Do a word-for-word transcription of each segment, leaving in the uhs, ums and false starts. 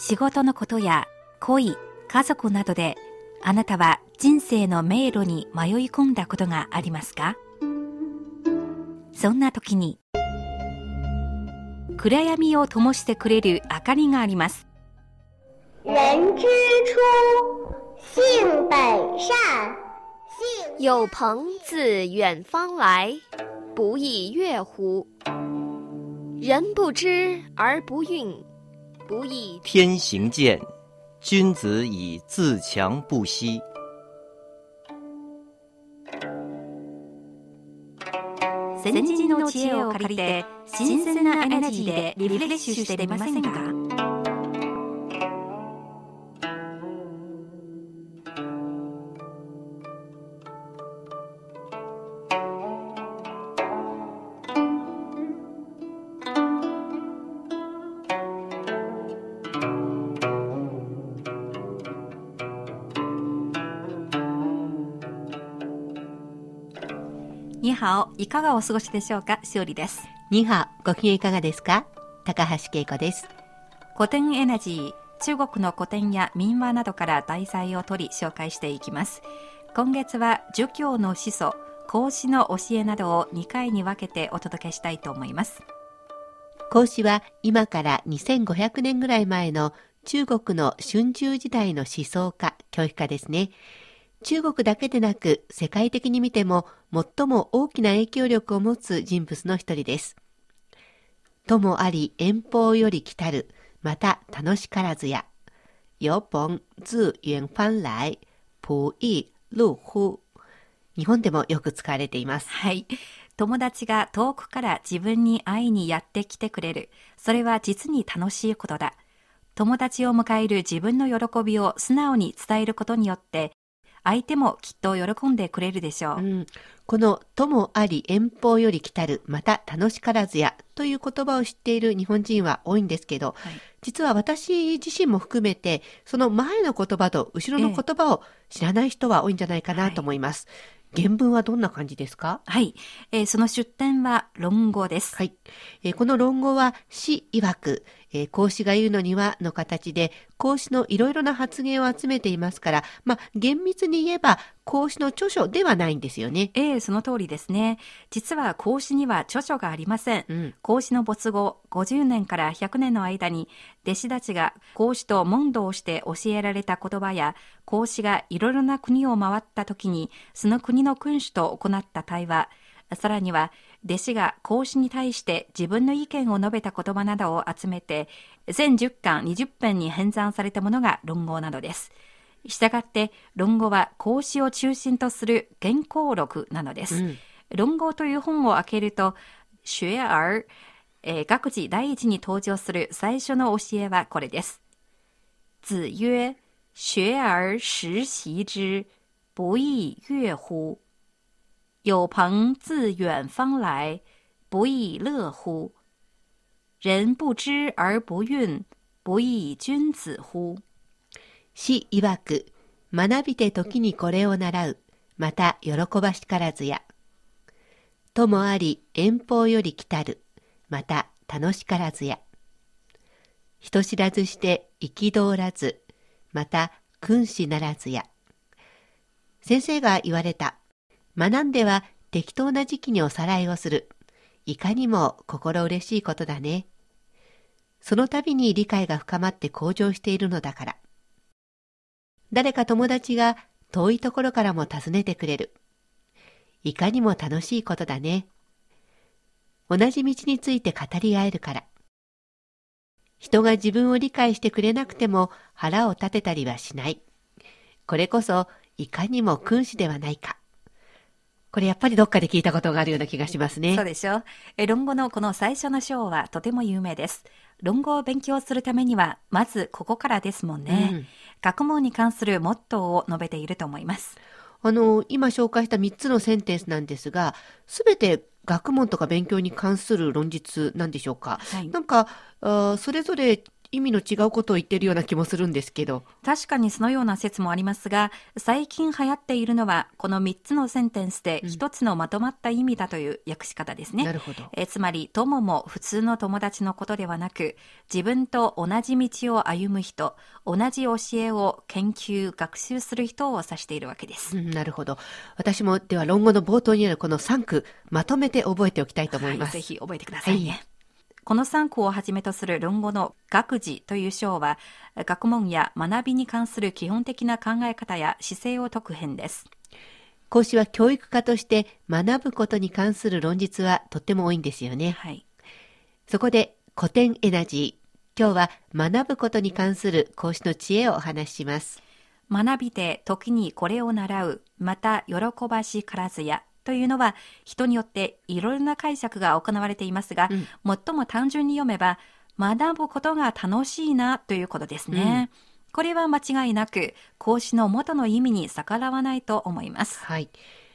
仕事のことや恋、家族などであなたは人生の迷路に迷い込んだことがありますか？そんな時に暗闇を灯してくれる明かりがあります。有朋自遠方来，不亦乐乎。人不知而不愠，不亦天行健。君子以自强不息。先人の知恵を借りて、新鮮なエネルギーでリフレッシュしてみませんか？いかがお過ごしでしょうか？しおりです。にはご機嫌いかがですか？高橋恵子です。古典エナジー、中国の古典や民話などから題材を取り紹介していきます。今月は儒教の始祖、孔子の教えなどをにかいに分けてお届けしたいと思います。孔子は今からにせんごひゃくねんぐらい前の中国の春秋時代の思想家、教育家ですね。中国だけでなく世界的に見ても最も大きな影響力を持つ人物の一人です。友あり遠方より来たる、また楽しからずや。有朋自遠方来、不亦樂乎。日本でもよく使われています。はい。友達が遠くから自分に会いにやってきてくれる。それは実に楽しいことだ。友達を迎える自分の喜びを素直に伝えることによって、相手もきっと喜んでくれるでしょう、うん、この友あり遠方より来たる、また楽しからずやという言葉を知っている日本人は多いんですけど、はい、実は私自身も含めてその前の言葉と後ろの言葉を知らない人は多いんじゃないかなと思います、えーはい、原文はどんな感じですか？はい、えー、その出典は論語です、はいえー、この論語は子曰く、えー、孔子が言うのにはの形で孔子のいろいろな発言を集めていますから、まあ、厳密に言えば孔子の著書ではないんですよね。ええ、その通りですね。実は孔子には著書がありません、うん、孔子の没後ごじゅうねんからひゃくねんの間に弟子たちが孔子と問答をして教えられた言葉や、孔子がいろいろな国を回った時にその国の君主と行った対話、さらには弟子が孔子に対して自分の意見を述べた言葉などを集めて全じゅっかんにじゅっぺんに編纂されたものが論語などです。したがって論語は孔子を中心とする原稿録なのです、うん、論語という本を開けると学而、えー、学字第一に登場する最初の教えはこれです。子曰学而時習之不亦樂乎。有朋自遠方来，不亦樂乎。人不知而不愠，不亦君子乎。子曰く、学びて時にこれを習う、また喜ばしからずや。友あり遠方より来たる、また楽しからずや。人知らずして憤らず、また君子ならずや。先生が言われた。学んでは適当な時期におさらいをする。いかにも心嬉しいことだね。その度に理解が深まって向上しているのだから。誰か友達が遠いところからも訪ねてくれる。いかにも楽しいことだね。同じ道について語り合えるから。人が自分を理解してくれなくても腹を立てたりはしない。これこそいかにも君子ではないか。これやっぱりどっかで聞いたことがあるような気がしますね。そうでしょう。え、論語のこの最初の章はとても有名です。論語を勉強するためにはまずここからですもんね、うん、学問に関するモットーを述べていると思います。あの今紹介したみっつのセンテンスなんですが、すべて学問とか勉強に関する論述なんでしょうか、はい、なんかあそれぞれ意味の違うことを言ってるような気もするんですけど。確かにそのような説もありますが、最近流行っているのはこのみっつのセンテンスでひとつのまとまった意味だという訳し方ですね、うん、なるほど。えつまり友も普通の友達のことではなく、自分と同じ道を歩む人、同じ教えを研究学習する人を指しているわけです、うん、なるほど。私もでは論語の冒頭にあるこのさん句まとめて覚えておきたいと思います、はい、ぜひ覚えてくださいね、はい。このさん句をはじめとする論語の学事という章は、学問や学びに関する基本的な考え方や姿勢を説く編です。孔子は教育家として学ぶことに関する論述はとっても多いんですよね、はい。そこで古典エナジー、今日は学ぶことに関する孔子の知恵をお話しします。学びて時にこれを習う、また喜ばしからずやというのは、人によっていろいろな解釈が行われていますが、うん、最も単純に読めば、学ぶことが楽しいなということですね、うん、これは間違いなく孔子の元の意味に逆らわないと思います、はい。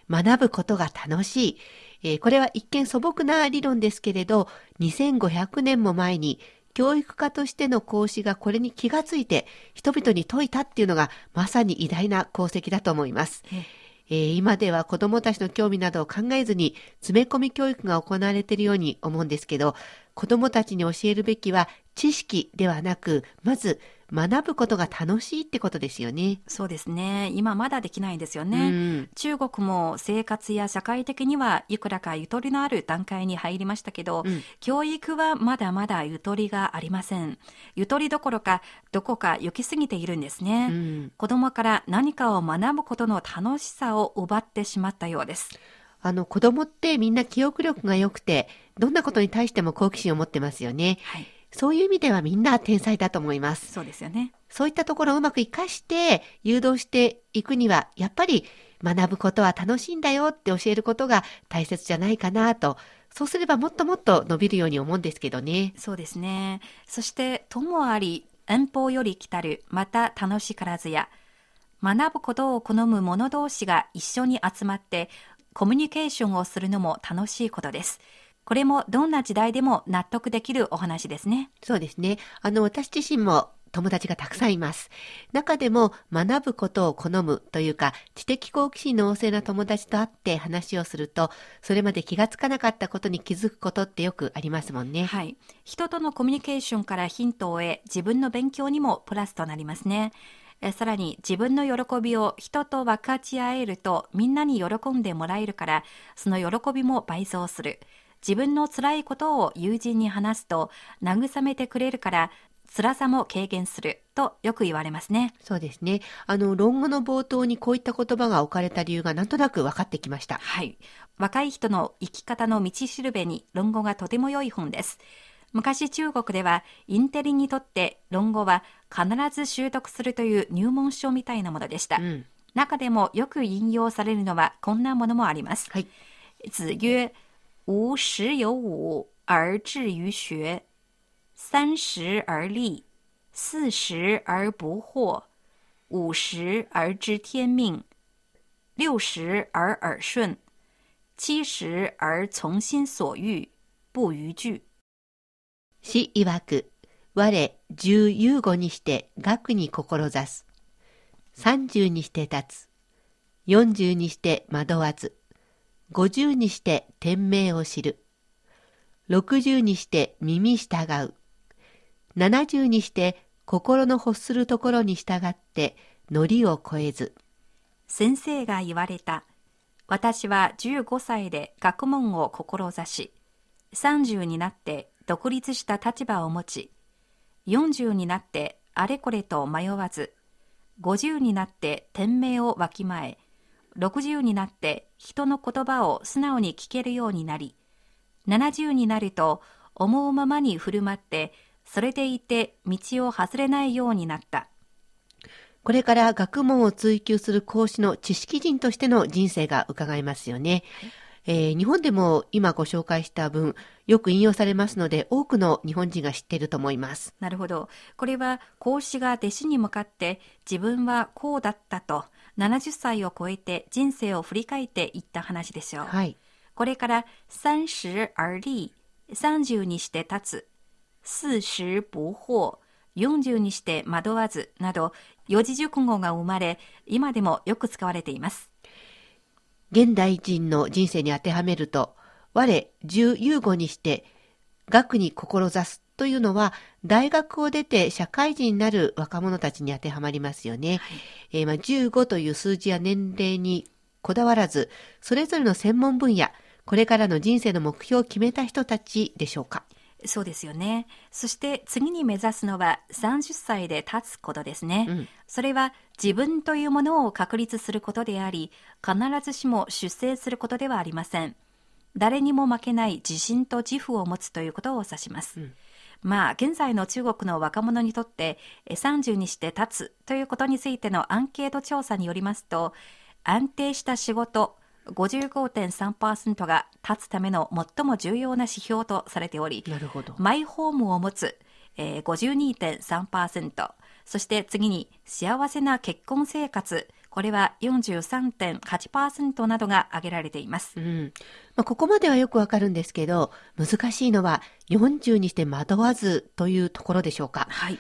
学ぶことが楽しい、えー、これは一見素朴な理論ですけれど、にせんごひゃくねんも前に教育家としての孔子がこれに気がついて人々に説いたっていうのが、まさに偉大な功績だと思います、えー今では子どもたちの興味などを考えずに詰め込み教育が行われているように思うんですけど、子どもたちに教えるべきは知識ではなく、まず学ぶことが楽しいってことですよね。そうですね。今まだできないんですよね、うん、中国も生活や社会的にはいくらかゆとりのある段階に入りましたけど、うん、教育はまだまだゆとりがありません。ゆとりどころかどこか行き過ぎているんですね、うん、子どもから何かを学ぶことの楽しさを奪ってしまったようです。あの子どもってみんな記憶力が良くて、どんなことに対しても好奇心を持ってますよね、はい。そういう意味ではみんな天才だと思います。そうですよね。そういったところをうまく活かして誘導していくには、やっぱり学ぶことは楽しいんだよって教えることが大切じゃないかなと。そうすればもっともっと伸びるように思うんですけどね。そうですね。そしてともあり遠方より来たる、また楽しからずや、学ぶことを好む者同士が一緒に集まってコミュニケーションをするのも楽しいことです。これもどんな時代でも納得できるお話ですね。そうですね。あの私自身も友達がたくさんいます。中でも学ぶことを好むというか、知的好奇心の旺盛な友達と会って話をすると、それまで気がつかなかったことに気づくことってよくありますもんね。はい。人とのコミュニケーションからヒントを得、自分の勉強にもプラスとなりますね。さらに自分の喜びを人と分かち合えると、みんなに喜んでもらえるから、その喜びも倍増する。自分の辛いことを友人に話すと慰めてくれるから辛さも軽減するとよく言われますね。そうですね。あの論語の冒頭にこういった言葉が置かれた理由がなんとなく分かってきました。はい。若い人の生き方の道しるべに論語がとても良い本です。昔中国ではインテリにとって論語は必ず習得するという入門書みたいなものでした。うん、中でもよく引用されるのはこんなものもあります。はい。子曰吾十有五而志于学，三十而立，四十而不惑，五十而知天命，六十而耳顺，七十而从心所欲，不逾矩。子曰く、我十有五にして学に志す。三十にして立つ。四十にして惑わず。ごじゅうにして天命を知る。ろくじゅうにして耳従う。ななじゅうにして心の欲するところに従って範を越えず。先生が言われた。私はじゅうごさいで学問を志し、さんじゅうになって独立した立場を持ち、よんじゅうになってあれこれと迷わず、ごじゅうになって天命をわきまえ、ろくじゅうになって人の言葉を素直に聞けるようになり、ななじゅうになると思うままに振る舞って、それでいて道を外れないようになった。これから学問を追求する孔子の知識人としての人生が伺えますよね。えー、日本でも今ご紹介した文、よく引用されますので、多くの日本人が知っていると思います。なるほど。これは孔子が弟子に向かって、自分はこうだったと、ななじゅっさいを超えて人生を振り返っていった話でしょう、はい。これから三十而立、さんじゅうにして立つ、四十不惑、よんじゅうにして惑わずなど四字熟語が生まれ、今でもよく使われています。現代人の人生に当てはめると、我十有五にして学に志すというのは、大学を出て社会人になる若者たちに当てはまりますよね。はい、えー、まあじゅうごという数字や年齢にこだわらず、それぞれの専門分野、これからの人生の目標を決めた人たちでしょうか。そうですよね。そして次に目指すのはさんじゅっさいで立つことですね。うん、それは自分というものを確立することであり、必ずしも出世することではありません。誰にも負けない自信と自負を持つということを指します。うん、まあ現在の中国の若者にとってさんじゅうにして立つということについてのアンケート調査によりますと、安定した仕事 ごじゅうごてんさんパーセント が立つための最も重要な指標とされており、なるほど。マイホームを持つ、えー、ごじゅうにてんさんパーセント、 そして次に幸せな結婚生活、これは よんじゅうさんてんはちパーセント などが挙げられています。うん、まあ、ここまではよくわかるんですけど、難しいのはよんじゅうにして惑わずというところでしょうか。はい、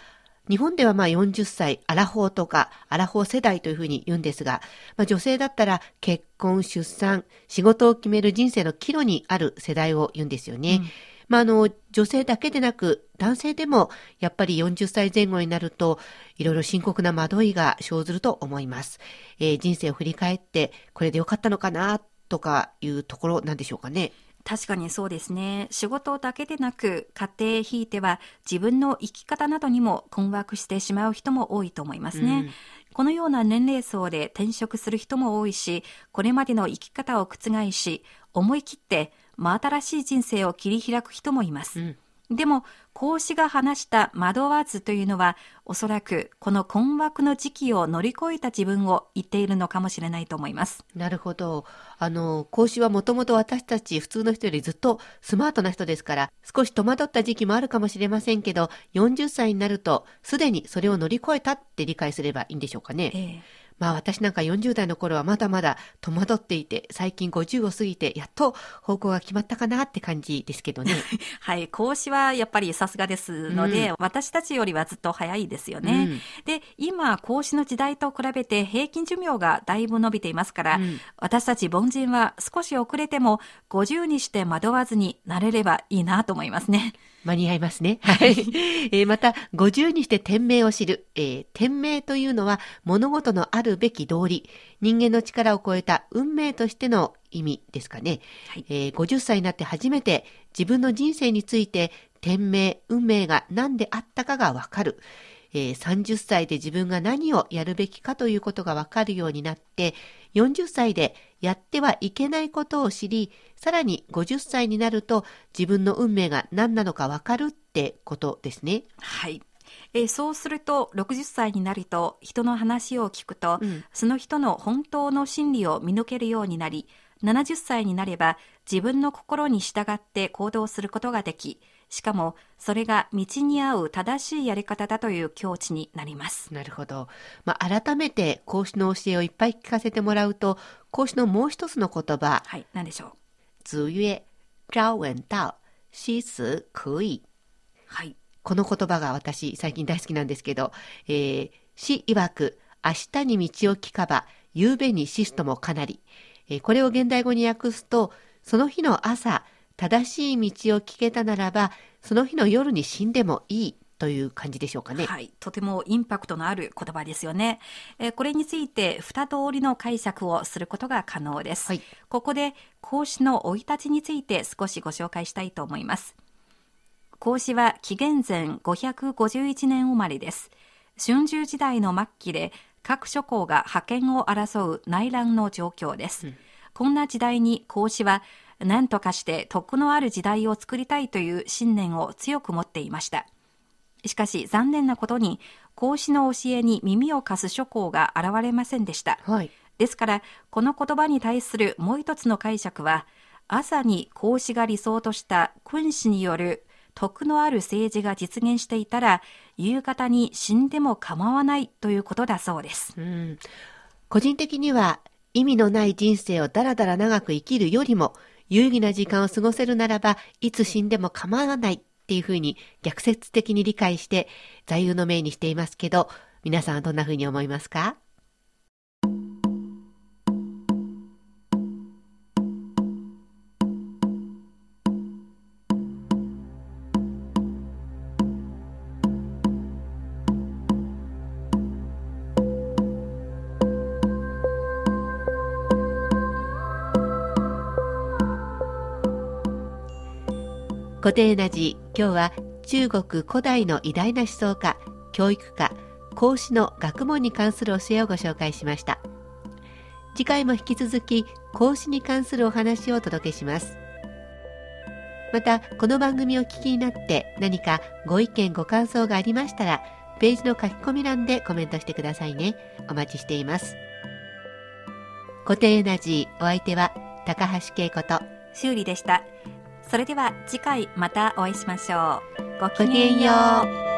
日本ではまあよんじゅっさいアラフォーとかアラフォー世代というふうに言うんですが、まあ、女性だったら結婚、出産、仕事を決める人生の岐路にある世代を言うんですよね。うん、まあ、あの女性だけでなく男性でもやっぱりよんじゅっさいぜん後になるといろいろ深刻な惑いが生ずると思います。えー、人生を振り返ってこれでよかったのかなとかいうところなんでしょうかね。確かにそうですね。仕事だけでなく家庭ひいては自分の生き方などにも困惑してしまう人も多いと思いますね。うん、このような年齢層で転職する人も多いし、これまでの生き方を覆し思い切って真新しい人生を切り開く人もいます。うん、でも孔子が話した惑わずというのは、おそらくこの困惑の時期を乗り越えた自分を言っているのかもしれないと思います。なるほど。あの孔子はもともと私たち普通の人よりずっとスマートな人ですから、少し戸惑った時期もあるかもしれませんけど、よんじゅっさいになるとすでにそれを乗り越えたって理解すればいいんでしょうかね。ええ、まあ、私なんかよんじゅう代の頃はまだまだ戸惑っていて、最近ごじゅうを過ぎてやっと方向が決まったかなって感じですけどね。はい、孔子はやっぱりさすがですので、うん、私たちよりはずっと早いですよね。うん、で、今孔子の時代と比べて平均寿命がだいぶ伸びていますから、うん、私たち凡人は少し遅れてもごじゅうにして惑わずになれればいいなと思いますね。間に合いますね。はい。えー、またごじゅうにして天命を知る、えー、天命というのは物事のあるべき道理、人間の力を超えた運命としての意味ですかね。はい。えー、ごじゅっさいになって初めて自分の人生について天命、運命が何であったかが分かる、えー、さんじゅっさいで自分が何をやるべきかということが分かるようになって、よんじゅっさいでやってはいけないことを知り、さらにごじゅっさいになると自分の運命が何なのか分かるってことですね。はい。えー、そうするとろくじゅっさいになると人の話を聞くと、うん、その人の本当の真理を見抜けるようになり、ななじゅっさいになれば自分の心に従って行動することができ、しかもそれが道に合う正しいやり方だという境地になります。なるほど。まあ、改めて孔子の教えをいっぱい聞かせてもらうと、孔子のもう一つの言葉、はい、何でしょう。子曰：朝聞道，夕死可矣。はい、この言葉が私最近大好きなんですけど、えー、子曰く明日に道を聞かば夕べに死すともかなり、えー、これを現代語に訳すと、その日の朝正しい道を聞けたならばその日の夜に死んでもいいという感じでしょうかね。はい、とてもインパクトのある言葉ですよね。えー、これについて二通りの解釈をすることが可能です。はい、ここで孔子の生い立ちについて少しご紹介したいと思います。孔子は紀元前ごひゃくごじゅういちねん生まれです。春秋時代の末期で各諸侯が覇権を争う内乱の状況です。うん、こんな時代に孔子は何とかして徳のある時代を作りたいという信念を強く持っていました。しかし残念なことに孔子の教えに耳を貸す諸侯が現れませんでした。はい、ですからこの言葉に対するもう一つの解釈は、朝に孔子が理想とした君子による徳のある政治が実現していたら夕方に死んでも構わないということだそうです。うん、個人的には意味のない人生をだらだら長く生きるよりも有意義な時間を過ごせるならばいつ死んでも構わないっていうふうに逆説的に理解して座右の銘にしていますけど、皆さんはどんなふうに思いますか？古典エナジー、今日は中国古代の偉大な思想家、教育家、孔子の学問に関する教えをご紹介しました。次回も引き続き孔子に関するお話をお届けします。また、この番組を聞きになって何かご意見ご感想がありましたら、ページの書き込み欄でコメントしてくださいね。お待ちしています。古典エナジー、お相手は高橋恵子と修理でした。それでは次回またお会いしましょう。ごきげんよう。